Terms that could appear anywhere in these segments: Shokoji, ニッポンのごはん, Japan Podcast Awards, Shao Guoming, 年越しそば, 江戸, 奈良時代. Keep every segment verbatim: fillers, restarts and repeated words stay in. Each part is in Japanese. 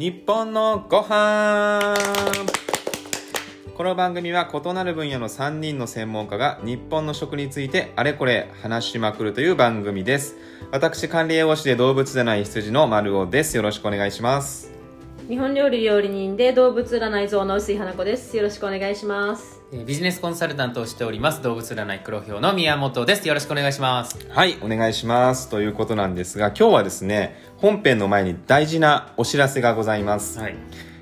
日本のごはん。この番組は異なる分野のさんにんの専門家が日本の食についてあれこれ話しまくるという番組です。私、管理栄養士で動物占い羊の丸尾です。よろしくお願いします。日本料理料理人で動物占い像の薄井花子です。よろしくお願いします。ビジネスコンサルタントをしております、動物占い黒豹の宮本です。よろしくお願いします。はい、お願いします。ということなんですが、今日はですね、本編の前に大事なお知らせがございます。はい、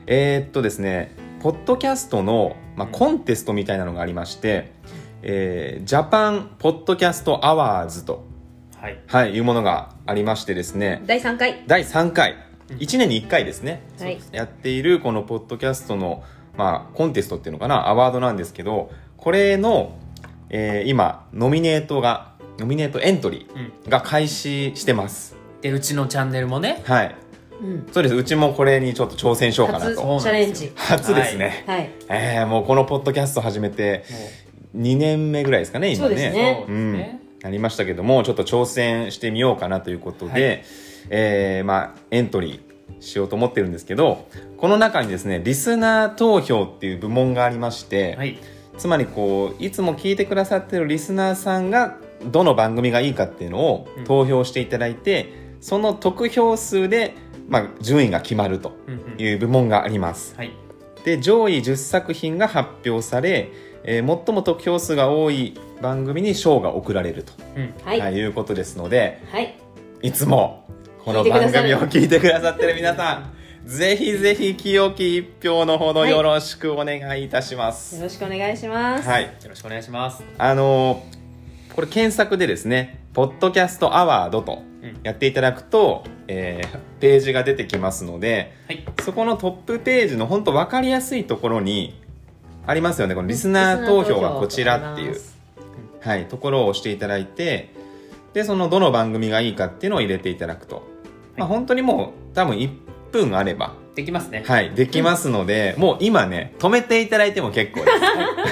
えー、っとですねポッドキャストの、まあ、コンテストみたいなのがありまして、えー、ジャパンポッドキャストアワーズと、はいはい、いうものがありましてですね、だいさんかいだいさんかい、いちねんにいっかいですね、はい、やっているこのポッドキャストの、まあ、コンテストっていうのかな、アワードなんですけど、これの、えー、今ノミネートがノミネートエントリーが開始してます、うん、でうちのチャンネルもね、はい、うん、そうです。うちもこれにちょっと挑戦しようかなと。初チャレンジ、初ですね、はい。えー、もうこのポッドキャスト始めてにねんめぐらいですかね、今ね。そうですね、うん、なりましたけども、ちょっと挑戦してみようかなということで、はい、えーまあ、エントリーしようと思ってるんですけど、この中にですね、リスナー投票っていう部門がありまして、はい、つまりこういつも聞いてくださってるリスナーさんがどの番組がいいかっていうのを投票していただいて、うん、その得票数で、まあ、順位が決まるという部門があります、うんうん、はい、で上位じゅっさくひんが発表され、えー、最も得票数が多い番組に賞が贈られると、うん、はい、いうことですので、はい、いつもこの番組を聞いてくださってる皆さん、ぜひぜひ清き一票のほどよろしくお願いいたします、はい、よろしくお願いします、はい、よろしくお願いします。あのー、これ検索でですね、ポッドキャストアワードとやっていただくと、うん、えー、ページが出てきますので、はい、そこのトップページの本当分かりやすいところにありますよね、このリスナー投票はこちらっていう、はい、ところを押していただいて、でそのどの番組がいいかっていうのを入れていただくと、まあ、本当にもう多分いっぷんあればできますね。はい、できますので、うん、もう今ね、止めていただいても結構です、ね。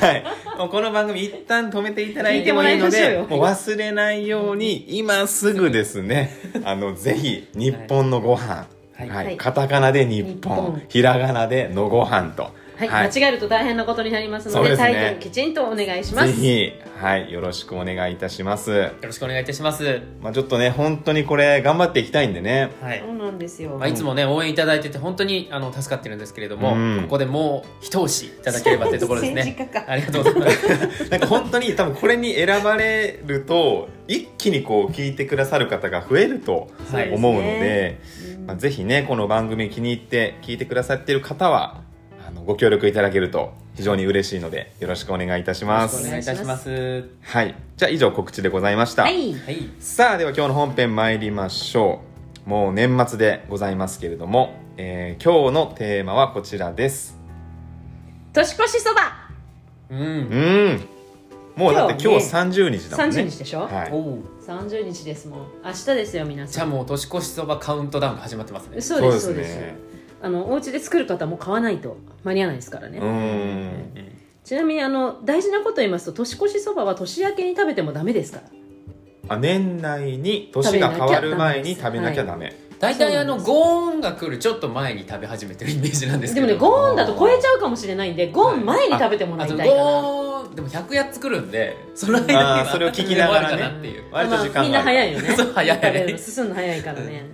はい、もうこの番組一旦止めていただいてもいいので、もう忘れないように今すぐですね、あのぜひ日本のご飯、はいはいはい、カタカナで日本、ひらがなでのご飯と、はいはい、間違えると大変なことになりますので、ね、タイトルきちんとお願いします。ぜひ、はい、よろしくお願いいたします。よろしくお願いいたします。まあ、ちょっとね、本当にこれ頑張っていきたいんでね。はい、そうなんですよ。まあ、いつもね応援いただいてて本当にあの助かってるんですけれども、うん、ここでもう一押しいただければというところですね。政治家か。ありがとうございます。なんか本当に多分これに選ばれると一気にこう聞いてくださる方が増えると思うので、はい、まあ、ぜひねこの番組気に入って聞いてくださっている方は。ご協力いただけると非常に嬉しいのでよろしくお願いいたします。よろしくお願いいたします。はい、じゃあ以上告知でございました。はい。さあでは今日の本編参りましょう。もう年末でございますけれども、えー、今日のテーマはこちらです。年越しそば。うん。うん。もうだって今日さんじゅうにちだもんね。さんじゅうにちでしょ。はい。おう。さんじゅうにちですもん。明日ですよ皆さん。じゃあもう年越しそばカウントダウンが始まってますね。そうですそうです。そうですね。あのお家で作る方も買わないと間に合わないですからね。うん、ちなみにあの大事なこと言いますと、年越しそばは年明けに食べてもダメですから。あ、年内に、年が変わる前に食べなきゃダメ。大体、はい、あのゴーンが来るちょっと前に食べ始めてるイメージなんですけど、でもねゴーンだと超えちゃうかもしれないんで、ゴーン前に食べてもらいたいかな。ゴーンでもひゃくやつ来るんで、その間にそれを聞きながらね、割と時間がある、まあ、みんな早いよね。そう、早いね、食べるの進むの早いからね。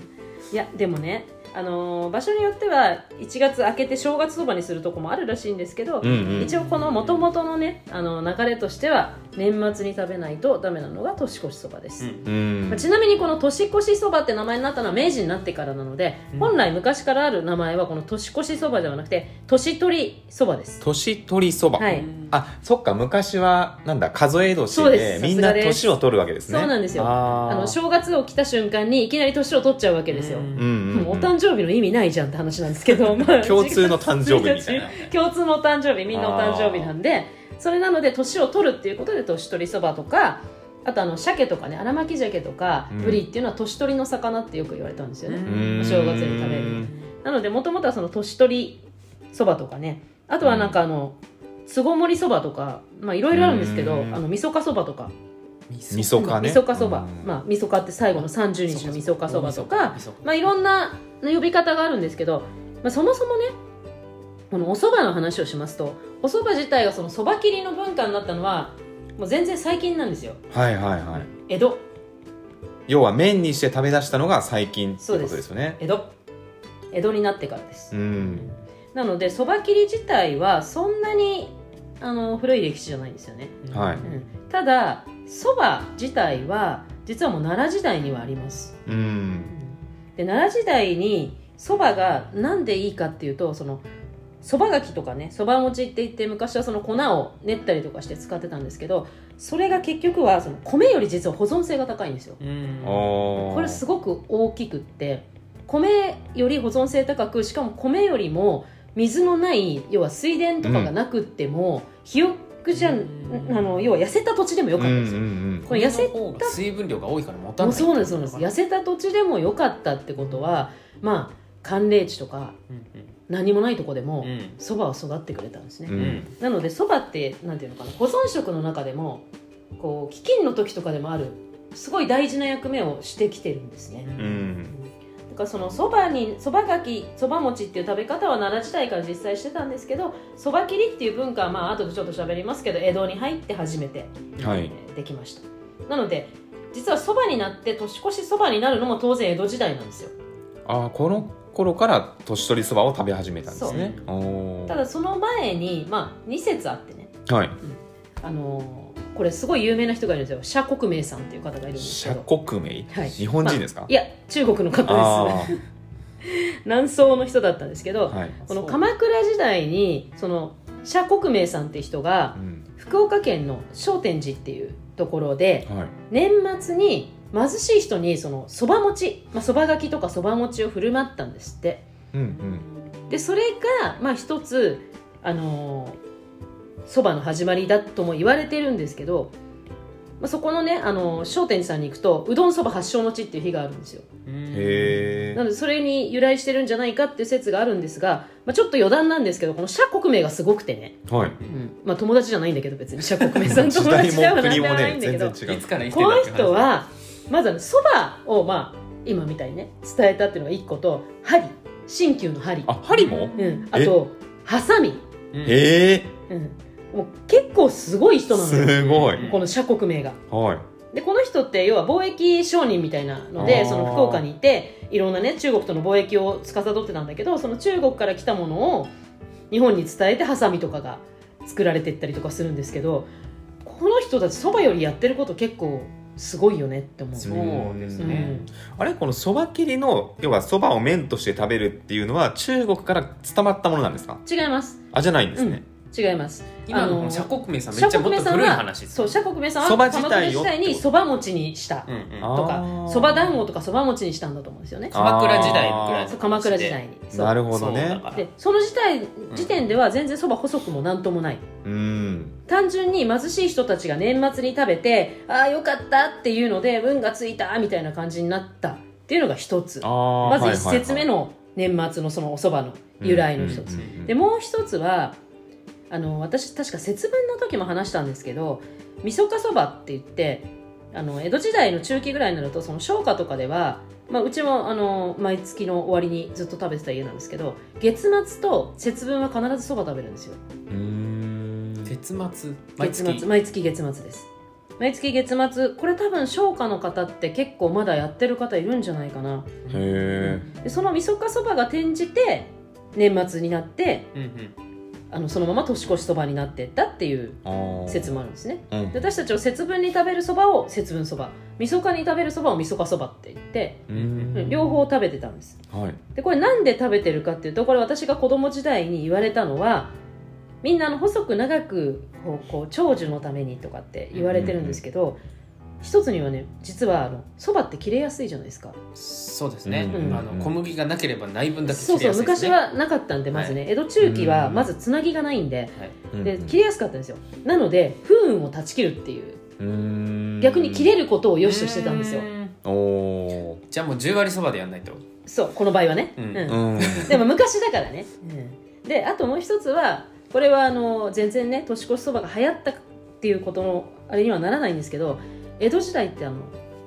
いやでもね、あのー、場所によってはいちがつ明けて正月そばにするとこもあるらしいんですけど、うんうん、一応この元々のね、あの流れとしては年末に食べないとダメなのが年越しそばです、うんうん、まあ、ちなみにこの年越しそばって名前になったのは明治になってからなので、うん、本来昔からある名前はこの年越しそばではなくて年取りそばです。年取りそば、はい、あ、そっか、昔はなんだ、数え年 で, でみんな年を取るわけですね。そうなんですよ。ああの正月を来た瞬間にいきなり年を取っちゃうわけですよ、うんうんうん、お誕生日誕生日の意味ないじゃんって話なんですけど、まあ、共通の誕生日みたいな、共通のお誕生日、みんなお誕生日なんで、それなので年を取るっていうことで年取りそばとか、あとあの鮭とかね、荒巻鮭とか、うん、ブリっていうのは年取りの魚ってよく言われたんですよね、お正月に食べる。なのでもともとはその年取りそばとかね、あとはなんかあのつごもりそばとか、まあいろいろあるんですけど、あのみそかそばとか、みそかね、みそかそば、まあ、みそかって最後のさんじゅうにちのみそかそばとか、まあいろんな呼び方があるんですけど、まあ、そもそもね、このお蕎麦の話をしますと、お蕎麦自体がその蕎麦切りの文化になったのはもう全然最近なんですよ。はいはいはい。江戸。要は麺にして食べ出したのが最近ってことですよね。江戸。江戸になってからです。うん。なのでそば切り自体はそんなにあの古い歴史じゃないんですよね。はい。うん、ただそば自体は実はもう奈良時代にはあります。うん。で奈良時代にそばがなんでいいかっていうと、そのそばがきとかね、そば餅って言って昔はその粉を練ったりとかして使ってたんですけど、それが結局はその米より実は保存性が高いんですよ。うん、これすごく大きくって、米より保存性高く、しかも米よりも水のない、要は水田とかがなくっても、うん、肥沃じゃ、うん、あの要は痩せた土地でもよかったんですよ、うんうんうん、これ痩せた水分量が多いから持たない、そうなんです、そうなんです、痩せた土地でもよかったってことは、まあ寒冷地とか、うんうん、何もないとこでもそば、うん、を育ってくれたんですね、うん、なのでそばってなんていうのかな、保存食の中でもこう飢饉の時とかでもあるすごい大事な役目をしてきてるんですね、うん、だからそのそばにそばがきそば餅っていう食べ方は奈良時代から実際してたんですけど、そば切りっていう文化はまあ後でちょっと喋りますけど江戸に入って初めて、はい、できました。なので実はそばになって年越しそばになるのも当然江戸時代なんですよ。ああ、この頃から年取りそばを食べ始めたんですね。お、ただその前に、まあ、に節あってね、はい、うん、あのー、これすごい有名な人がいるんですよ。謝国明さんっていう方がいるんですけど。謝国明、はい、日本人ですか、まあ、いや中国の方です南宋の人だったんですけど、はい、この鎌倉時代にその謝国明さんっていう人が、うん、福岡県の商店寺っていうところで、はい、年末に貧しい人にそのそば餅、まあ、そばがきとかそば餅を振る舞ったんですって、うんうん、でそれがまあ一つあのそばの始まりだとも言われてるんですけど、まあ、そこのねあの商店さんに行くとうどんそば発祥の地っていう日があるんですよ。へー。なのでそれに由来してるんじゃないかっていう説があるんですが、まあ、ちょっと余談なんですけどこの謝国明がすごくてね、はい、うん、まあ、友達じゃないんだけど別に謝国明さん友達では何でもないんだけど、時代も国もね全然違う。この人はまずそばを、まあ、今みたいにね伝えたっていうのがいっこと、針、鍼灸の針、あ、針も、うん、あとハサミ、へえ、うん、もう結構すごい人なのよ。すごいこの謝国明が、はい、でこの人って要は貿易商人みたいなのでその福岡にいていろんなね中国との貿易を司ってたんだけど、その中国から来たものを日本に伝えてハサミとかが作られていったりとかするんですけど、この人たちそばよりやってること結構すごいよねって思う。そうですね、うん、あれこのそば切りの要はそばを麺として食べるっていうのは中国から伝わったものなんですか？違います。あ、じゃないんですね、うん、違います。今のこの謝国明さんめっちゃもっと古い話です。そう、謝国明さんはそば自体にそば餅にしたとかそば団子とかそば餅にしたんだと思うんですよね。鎌倉時代くらいの鎌倉時代に。なるほどね。でその時代時点では全然そば細くもなんともない、うん、単純に貧しい人たちが年末に食べてああよかったっていうので運がついたみたいな感じになったっていうのが一つ。まず一節目の年末のそのおそばの由来の一つ、うんうんうんうん、でもう一つはあの私確か節分の時も話したんですけど、みそかそばって言ってあの江戸時代の中期ぐらいになるとその商家とかでは、まあ、うちもあの毎月の終わりにずっと食べてた家なんですけど月末と節分は必ずそば食べるんですよ。うーん、月末毎月、月末毎月月末です。毎月月末これ多分商家の方って結構まだやってる方いるんじゃないかな。へえ。でそのみそかそばが転じて年末になって、うんうん、あのそのまま年越しそばになっていったっていう説もあるんですね、うん、で私たちは節分に食べるそばを節分そば、みそかに食べるそばをみそかそばって言って、うん、両方食べてたんです、はい、でこれなんで食べてるかっていうとこれ私が子供時代に言われたのはみんなあの細く長くこうこう長寿のためにとかって言われてるんですけど、うんうんうん、一つにはね実はあのそばって切れやすいじゃないですか。そうですね、うん、あの小麦がなければない分だけ切れやすいですね。そうそう、昔はなかったんでまずね、はい、江戸中期はまずつなぎがないんで、はい、で切れやすかったんですよ。なので不運を断ち切るっていう、うーん、逆に切れることを良しとしてたんですよ。お、じゃあもうじゅう割そばでやんないと。そうこの場合はね、うんうんうん、でも昔だからね、うん、であともう一つはこれはあの全然ね年越しそばが流行ったっていうことのあれにはならないんですけど、江戸時代ってあの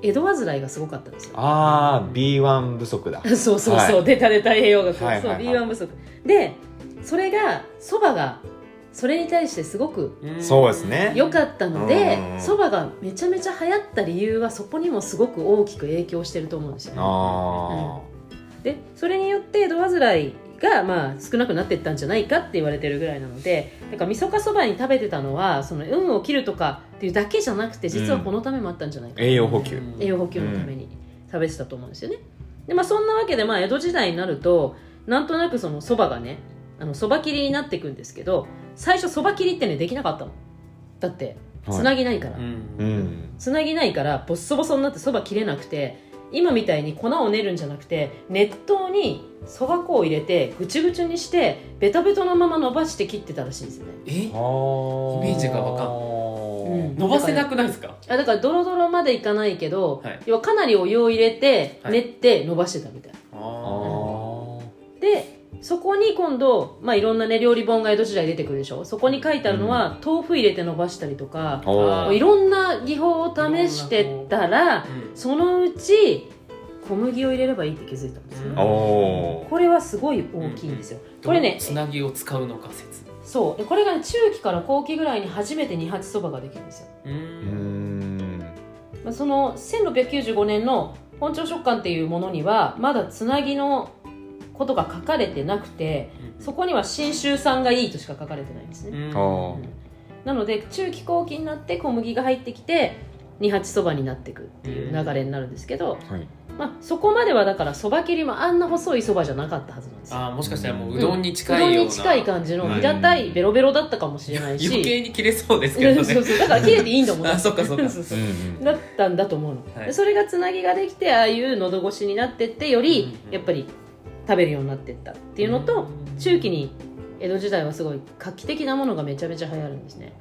江戸患いがすごかったんですよ。ああ ビーワン 不足だそうそうそう、はい、出た出た栄養学、はいはいはい、そう ビーワン 不足で、それがそばがそれに対してすごくそうですね良かったので、そばがめちゃめちゃ流行った理由はそこにもすごく大きく影響してると思うんですよ、ね。あうん、でそれによって江戸患いがまあ少なくなっていったんじゃないかって言われてるぐらいなので、だからみそかそばに食べてたのはその運を切るとかっていうだけじゃなくて、実はこのためもあったんじゃないか、うん、栄養補給栄養補給のために食べてたと思うんですよね。で、まあ、そんなわけでまあ江戸時代になるとなんとなくそのそばがね、あのそば切りになっていくんですけど、最初そば切りってねできなかったの。だってつなぎないから、はいうん、つなぎないからボッソボソになってそば切れなくて、今みたいに粉を練るんじゃなくて熱湯にそば粉を入れてぐちゅぐちゅにしてベタベタのまま伸ばして切ってたらしいんですよね。えイメージがわかんない、うん、伸ばせなくないですか。だからドロドロまでいかないけど、はい、要はかなりお湯を入れて練って伸ばしてたみたいな、はいうん、でそこに今度、まあ、いろんなね料理本が江戸時代出てくるでしょ。そこに書いてあるのは、うん、豆腐入れて伸ばしたりとかいろんな技法を試してたら、うん、そのうち小麦を入れればいいって気づいたんですよ、ねうん、これはすごい大きいんですよ、うん、これねつなぎを使うのか説。そうこれが、ね、中期から後期ぐらいに初めて二八そばができるんですよ。うーん、まあ、そのせんろっぴゃくきゅうじゅうごねんの本朝食館っていうものにはまだつなぎのことが書かれてなくて、そこには信州産がいいとしか書かれてないんですね、うんうん、なので中期後期になって小麦が入ってきて二八そばになっていくっていう流れになるんですけど、うんはいまあ、そこまではだからそば切りもあんな細いそばじゃなかったはずなんですよ。あもしかしたらもううどんに近いような、うん、うどんに近い感じの平たいベロベロだったかもしれないし、うん、余計に切れそうですけどねそうそうだから切れていいんだもんあそっかそっかそうそう、うん、だったんだと思うの、はい、それがつなぎができてああいう喉越しになってってより、うんうん、やっぱり食べるようになっていったっていうのと、中期に江戸時代はすごい画期的なものがめちゃめちゃ流行るんですね、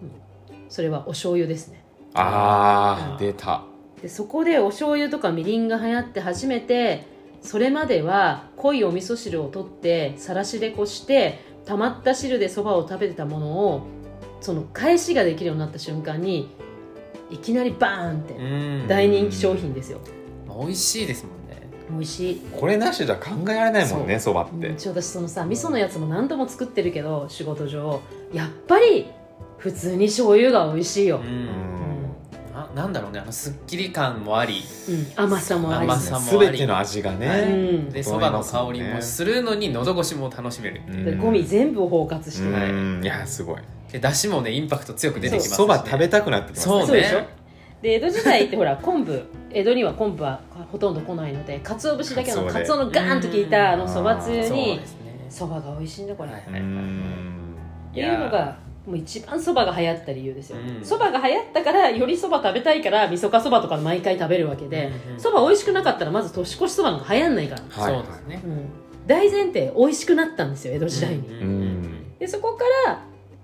うん、それはお醤油ですね。あー、出た。でそこでお醤油とかみりんが流行って初めて、それまでは濃いお味噌汁を取ってさらしでこして溜まった汁でそばを食べてたものをその返しができるようになった瞬間にいきなりバーンって大人気商品ですよ。美味しいですもんね。美味しい。これなしじゃ考えられないもんね、そばって。うん、ちょ私そのさ味噌のやつも何度も作ってるけど仕事上やっぱり普通に醤油が美味しいよ。うんな, なんだろうね、あのすっきり感もあり、うん、甘さもあり、すべての味がね、うん、でそばの香りもするのに喉越しも楽しめる。うん、ゴミ全部を包括してない。うんいやすごい。で出汁もねインパクト強く出てきます、ね。そば食べたくなってきます、ね。そうね。そうでしょ。で江戸時代ってほら昆布江戸には昆布はほとんど来ないので鰹節だけの鰹のガーンと効いたあのそばつゆにそばが美味しいんだこれ、はいはい、っていうのがもう一番そばが流行った理由ですよ。そば、うん、が流行ったからよりそば食べたいから味噌かそばとか毎回食べるわけで、そば、うんうん、美味しくなかったらまず年越しそばのが流行んないから、はい、そうですね、うん、大前提美味しくなったんですよ江戸時代に、うんうん、でそこ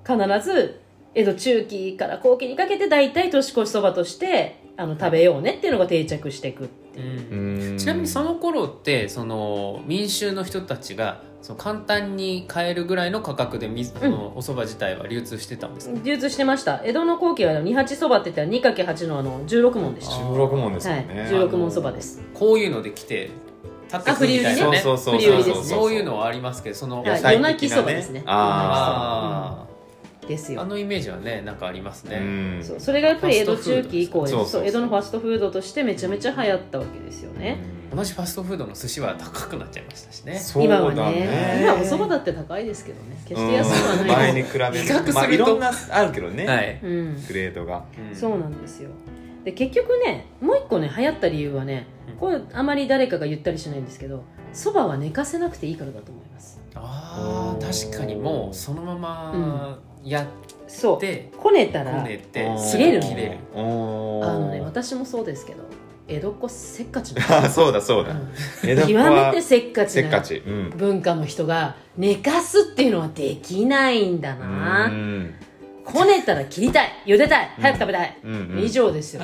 から必ず江戸中期から後期にかけて大体年越しそばとしてあの食べようねっていうのが定着していくっていう、うん、ちなみにその頃ってその民衆の人たちがその簡単に買えるぐらいの価格でそのお蕎麦自体は流通してたんですか、うん、流通してました。江戸の後期は二八そばって言ったら にかけるはち の, あのじゅうろく文でした。じゅうろく文ですよね、はい、じゅうろく文そばです。こういうので来て立ってくるみたいなね、そうそうそうそういうのはありますけど、その夜泣きそばですね。ああですよ。あのイメージはねなんかありますね、うん、そうそれがやっぱり江戸中期以降です。そうそうそう、江戸のファストフードとしてめちゃめちゃ流行ったわけですよね、うん、同じファストフードの寿司は高くなっちゃいましたしね。そうだね、今はね今おそばだって高いですけどね、決して安くはない前に比べる比較すると、まあ、いろんなあるけどね、はい、グレードが、うん、そうなんですよ。で結局ねもう一個ね流行った理由はね、これあまり誰かが言ったりしないんですけど、そばは寝かせなくていいからだと思います。あ確かにもうそのまま、うんやってこねたら切れるので、あのね私もそうですけど江戸っ子せっかちなそうだそうだ、うん、江戸っ子は極めてせっかちな文化の人が寝かすっていうのはできないんだな。うんこねたら切りたい茹でたい早く食べたい、うんうんうん、以上ですよ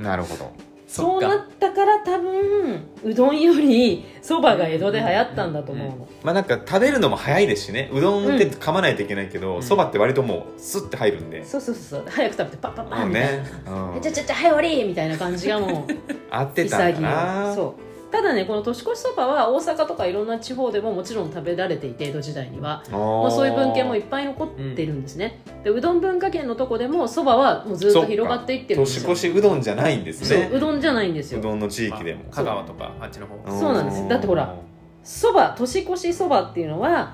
なるほど。そうなったから多分うどんよりそばが江戸で流行ったんだと思うの、うんうんうん、まあなんか食べるのも早いですしね、うどんって噛まないといけないけど、そば、うん、って割ともうスッて入るんで、うん、そうそうそう早く食べてパッパッパッみたいな、うん、ちゃちゃちゃはい終わりみたいな感じがもう合ってたんだな。そうただね、この年越しそばは大阪とかいろんな地方でももちろん食べられていて、江戸時代にはもうそういう文献もいっぱい残ってるんですね、うん、でうどん文化圏のとこでもそばはもうずっと広がっていってるんですよ。年越しうどんじゃないんですね。そううどんじゃないんですよ。うどんの地域でも香川とかあっちの方。そうなんですよ。だってほらそば、年越しそばっていうのは、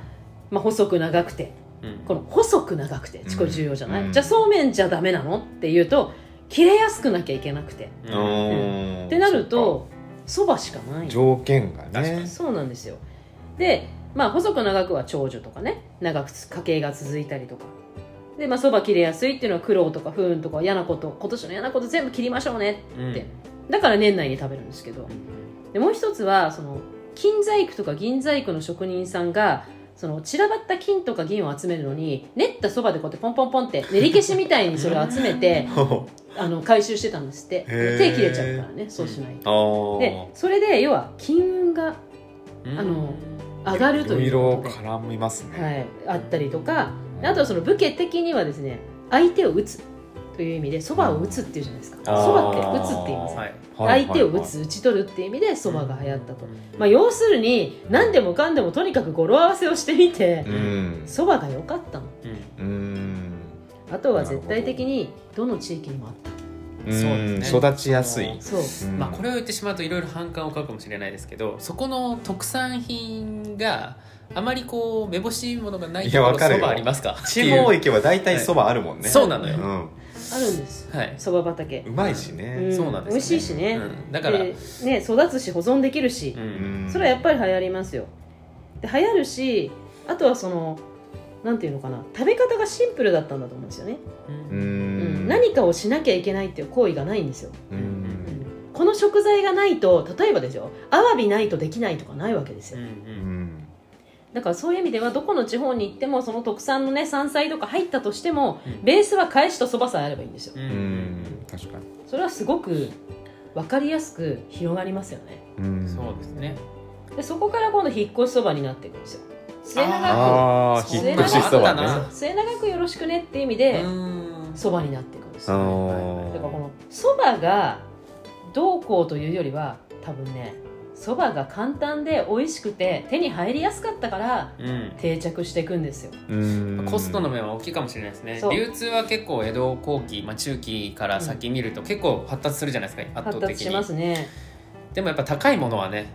まあ、細く長くて、うん、この細く長くてこれ重要じゃない、うん、じゃあそうめんじゃダメなのっていうと切れやすくなきゃいけなくて、うん、ってなるとそばしかない条件がね。そうなんですよ。で、まあ、細く長くは長寿とかね、長く家計が続いたりとかで、まあ、そば切れやすいっていうのは苦労とか不運とか嫌なこと、今年の嫌なこと全部切りましょうねって、うん、だから年内に食べるんですけど、でもう一つはその金細工とか銀細工の職人さんがその散らばった金とか銀を集めるのに練ったそばでこうやってポンポンポンって練り消しみたいにそれを集めてあの回収してたんですって。手切れちゃうからね、そうしないと。でそれで要は金運があの上がるということでいろいろ絡みますね、はい、あったりとか、あとはその武家的にはですね、相手を打つという意味でそばを打つっていうじゃないですか。そばって打つって言います、はい、相手を打つ、打ち取るっていう意味でそばが流行ったと、うん、まあ、要するに何でもかんでもとにかく語呂合わせをしてみてそば、うん、が良かったの、うんうん、あとは絶対的にどの地域にもあった。そうですね、育ちやすい。そう、うん、まあ、これを言ってしまうといろいろ反感を買うかもしれないですけど、そこの特産品があまりこうめぼしいものがないところ、そばありますか？地方行けば大体そばあるもんね、はい、そうなのよ、うん、あるんです、はい、そば畑うまいしね、うん、そうなんですね、美味しいしね、うん、だから、ね、育つし保存できるし、うん、それはやっぱり流行りますよ。で流行るし、あとはそのなんていうのかな、食べ方がシンプルだったんだと思うんですよね、うんうん、何かをしなきゃいけないっていう行為がないんですよ、うんうん、この食材がないと、例えばですよ、アワビないとできないとかないわけですよ、うんうん、だからそういう意味ではどこの地方に行ってもその特産のね山菜とか入ったとしても、うん、ベースは返しとそばさえあればいいんですよ、うんうん、確かにそれはすごく分かりやすく広がりますよね、うん、そうですね。でそこから今度引っ越しそばになっていくんですよ。末永く、末永く、末永くよろしくねっていう意味でそばになっていくんですよ、ね、だからこのそばがどうこうというよりは多分ね、そばが簡単で美味しくて手に入りやすかったから定着していくんですよ、うん、コストの面は大きいかもしれないですね。流通は結構江戸後期、まあ、中期から先見ると結構発達するじゃないですか、圧倒的に。発達しますね。でもやっぱ高いものはね、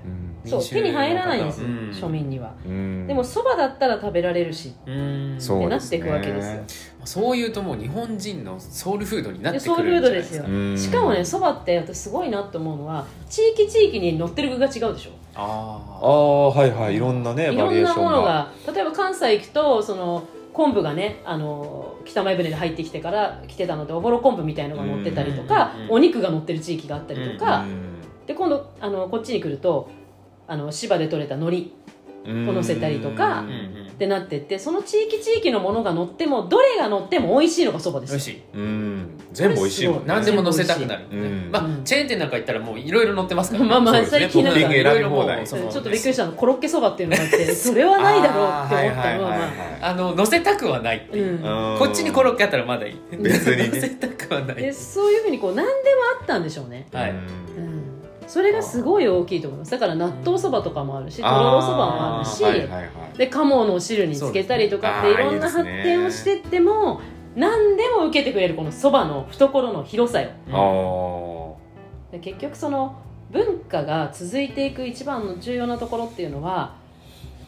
うん、そう手に入らないんですよ、うん、庶民には、うん、でもそばだったら食べられるし、うん、ってなっていくわけですよ。そういうともう日本人のソウルフードになってくるソウルフードですよ。しかもね、そばって私すごいなと思うのは地域地域に乗ってる具が違うでしょ。ああ、はいはい、いろんなねバリエーションが、いろんなものが、例えば関西行くとその昆布がね、あの北前船で入ってきてから来てたのでおぼろ昆布みたいのが乗ってたりとか、お肉が乗ってる地域があったりとかで、今度あのこっちに来るとあの芝で採れた海苔を乗せたりとかってなってって、その地域地域のものが乗ってもどれが乗っても美味しいのがそばです。美味しい、うん、全部美味しいもん、ね、何でも乗せたくなる、ね、うん、まあ、うん、チェーン店なんか行ったらもういろいろ乗ってますから、ね、まあまあ最近なんかいろいろもうちょっとびっくりしたの、コロッケそばっていうのがあって、それはないだろうって思ったのは、あの乗せたくはないっていう、うん、こっちにコロッケあったらまだいい、別に、ね、乗せたくはないで、そういうふうにこう何でもあったんでしょうね、はい、うん、それがすごい大きいと思います。だから納豆そばとかもあるし、とろろそばもあるし、はいはいはい、で鴨のお汁につけたりとかって、ね、いろんな発展をしてっても、いい、ね、何でも受けてくれるこのそばの懐の広さよ、うん、で結局その文化が続いていく一番の重要なところっていうのは、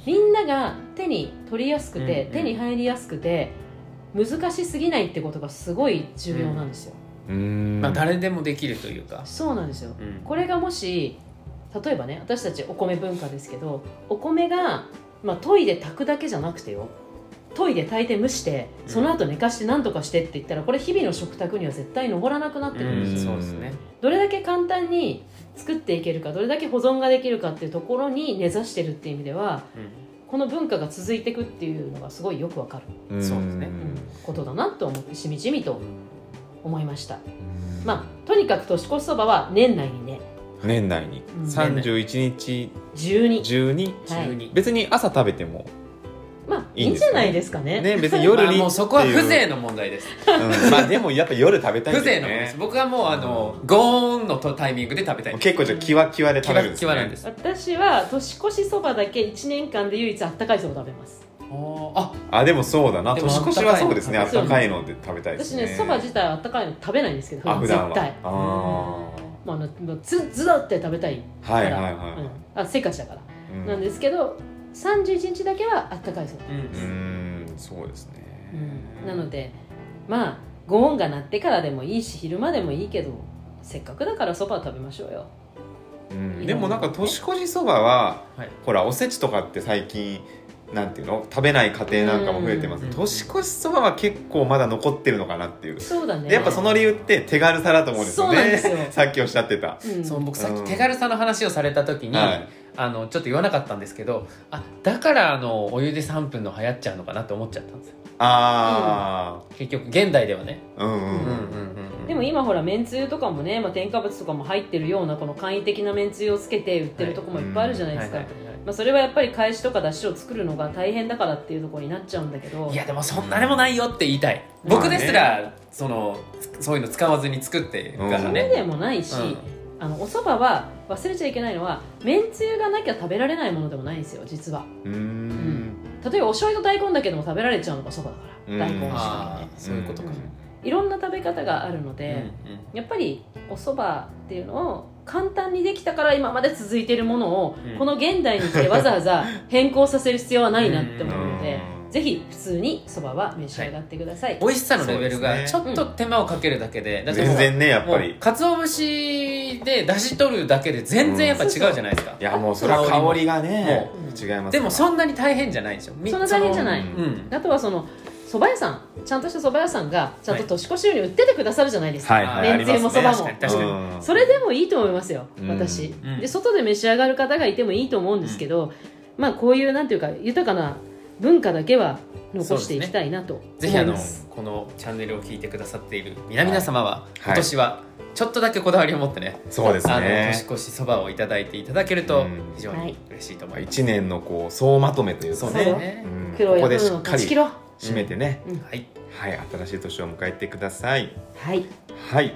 みんなが手に取りやすくて、うんうん、手に入りやすくて難しすぎないってことがすごい重要なんですよ、うん、うん、まあ、誰でもできるというか。そうなんですよ、うん、これがもし例えばね、私たちお米文化ですけど、お米が、まあ、研いで炊くだけじゃなくてよ、研いで炊いて蒸してその後寝かして何とかしてって言ったら、これ日々の食卓には絶対上らなくなってくるんですよ、うん、そうですね。どれだけ簡単に作っていけるか、どれだけ保存ができるかっていうところに根ざしてるっていう意味では、うん、この文化が続いていくっていうのがすごいよくわかる、うん、そうですね、うん、ことだなと思って、しみじみと思いました。まあ、とにかく年越しそばは年内にね年内にさんじゅういちにちじゅうに、別に朝食べてもまあいいんじゃないですかね。ね、別に夜に、まあ、もうそこは風情の問題です、うん、まあでもやっぱ夜食べたいんですよね。風情の問題です。僕はもうあの、うん、ゴーンのタイミングで食べたい。結構じゃキワキワで食べるんですね。キワキワなんです。私は年越しそばだけいちねんかんで唯一あったかいそば食べます。ああ、でもそうだな、年越しはそうですね、あったかいので食べたいですね。私ね、そば自体あったかいの食べないんですけど、普段は絶対ああのずずだって食べたいから、はいはいはい、うん、あせっかちだから、うん、なんですけどさんじゅういちにちだけはあったかいそうなんです。うん、そうですね、うん、なのでまあご音が鳴ってからでもいいし昼間でもいいけど、せっかくだからそば食べましょうよ、うん、でもなんか年越しそばは、はい、ほらおせちとかって最近なんていうの食べない家庭なんかも増えてます、うんうんうん、年越しそばは結構まだ残ってるのかなっていう。そうだね。でやっぱその理由って手軽さだと思うんですよね。そうなんですよさっきおっしゃってた、うん、そう僕さっき手軽さの話をされた時に、うん、はい、あのちょっと言わなかったんですけど、あだからあのお湯でさんぷんの流行っちゃうのかなって思っちゃったんですよ。あ、うん、結局現代ではね、うんうんうんうん、でも今ほらめんつゆとかもね、まあ、添加物とかも入ってるようなこの簡易的なめんつゆをつけて売ってるとこもいっぱいあるじゃないですか。まあ、それはやっぱり返しとか出汁を作るのが大変だからっていうところになっちゃうんだけど、いやでもそんなでもないよって言いたい、うん、僕ですら、まあね、そのそういうの使わずに作ってるからね、うん、それでもないし、うん、あのお蕎麦は忘れちゃいけないのはめんつゆがなきゃ食べられないものでもないんですよ実は。うーん、うん、例えばお醤油と大根だけでも食べられちゃうのが蕎麦だから、大根をしたりね、そういうことか、うん、いろんな食べ方があるので、うんうん、やっぱりお蕎麦っていうのを簡単にできたから今まで続いているものを、うん、この現代に来てわざわざ変更させる必要はないなって思うのでぜひ普通にそばは召し上がってください、はい、美味しさのレベルがちょっと手間をかけるだけで、うん、だって全然ね、やっぱりかつお節で出汁取るだけで全然やっぱ違うじゃないですか、うん、いやもうそれは香りがねもう違います。でもそんなに大変じゃないでしょ。そんな大変じゃない、うん、あとはその蕎麦屋さん、ちゃんとした蕎麦屋さんがちゃんと年越しより売っててくださるじゃないですか、はい、めんつゆも蕎麦も、ね、確かに、うん、それでもいいと思いますよ私、うん、で外で召し上がる方がいてもいいと思うんですけど、うん、まあこういうなんていうか豊かな文化だけは残していきたいなと思います。ぜひあのこのチャンネルを聞いてくださっている皆々様は、はい、今年はちょっとだけこだわりを持ってね、そうですね、あの年越しそばをいただいていただけると非常に嬉しいと思います、うん、はい、いちねんのこう総まとめというか、そうね、うん、黒い部分を断ち切ろう、締めてね、うん、はい、はい、新しい年を迎えてください。はい、はい、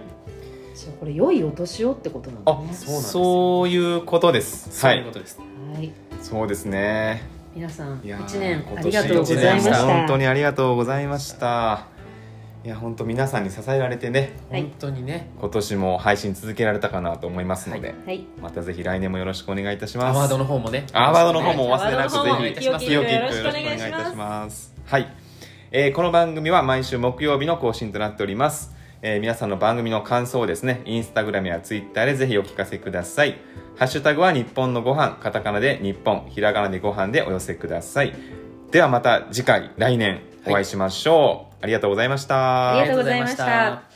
これ良いお年をってことなんだね。あ、そうなんです。そういうことです。そういうことです、はいはい、そうですね。皆さんいちねんありがとうございました。本当にありがとうございました。いや本当皆さんに支えられてね、本当にね、今年も配信続けられたかなと思いますので、はいはい、またぜひ来年もよろしくお願いいたします。アワードの方もね、アワードの方もお忘れなく、ぜひよろしくお願いいたします。はい、えー、この番組は毎週木曜日の更新となっております、えー、皆さんの番組の感想をですね、インスタグラムやツイッターでぜひお聞かせください。ハッシュタグは日本のご飯、カタカナで日本、ひらがなでご飯でお寄せください。ではまた次回、来年お会いしましょう、はい、ありがとうございました。ありがとうございました。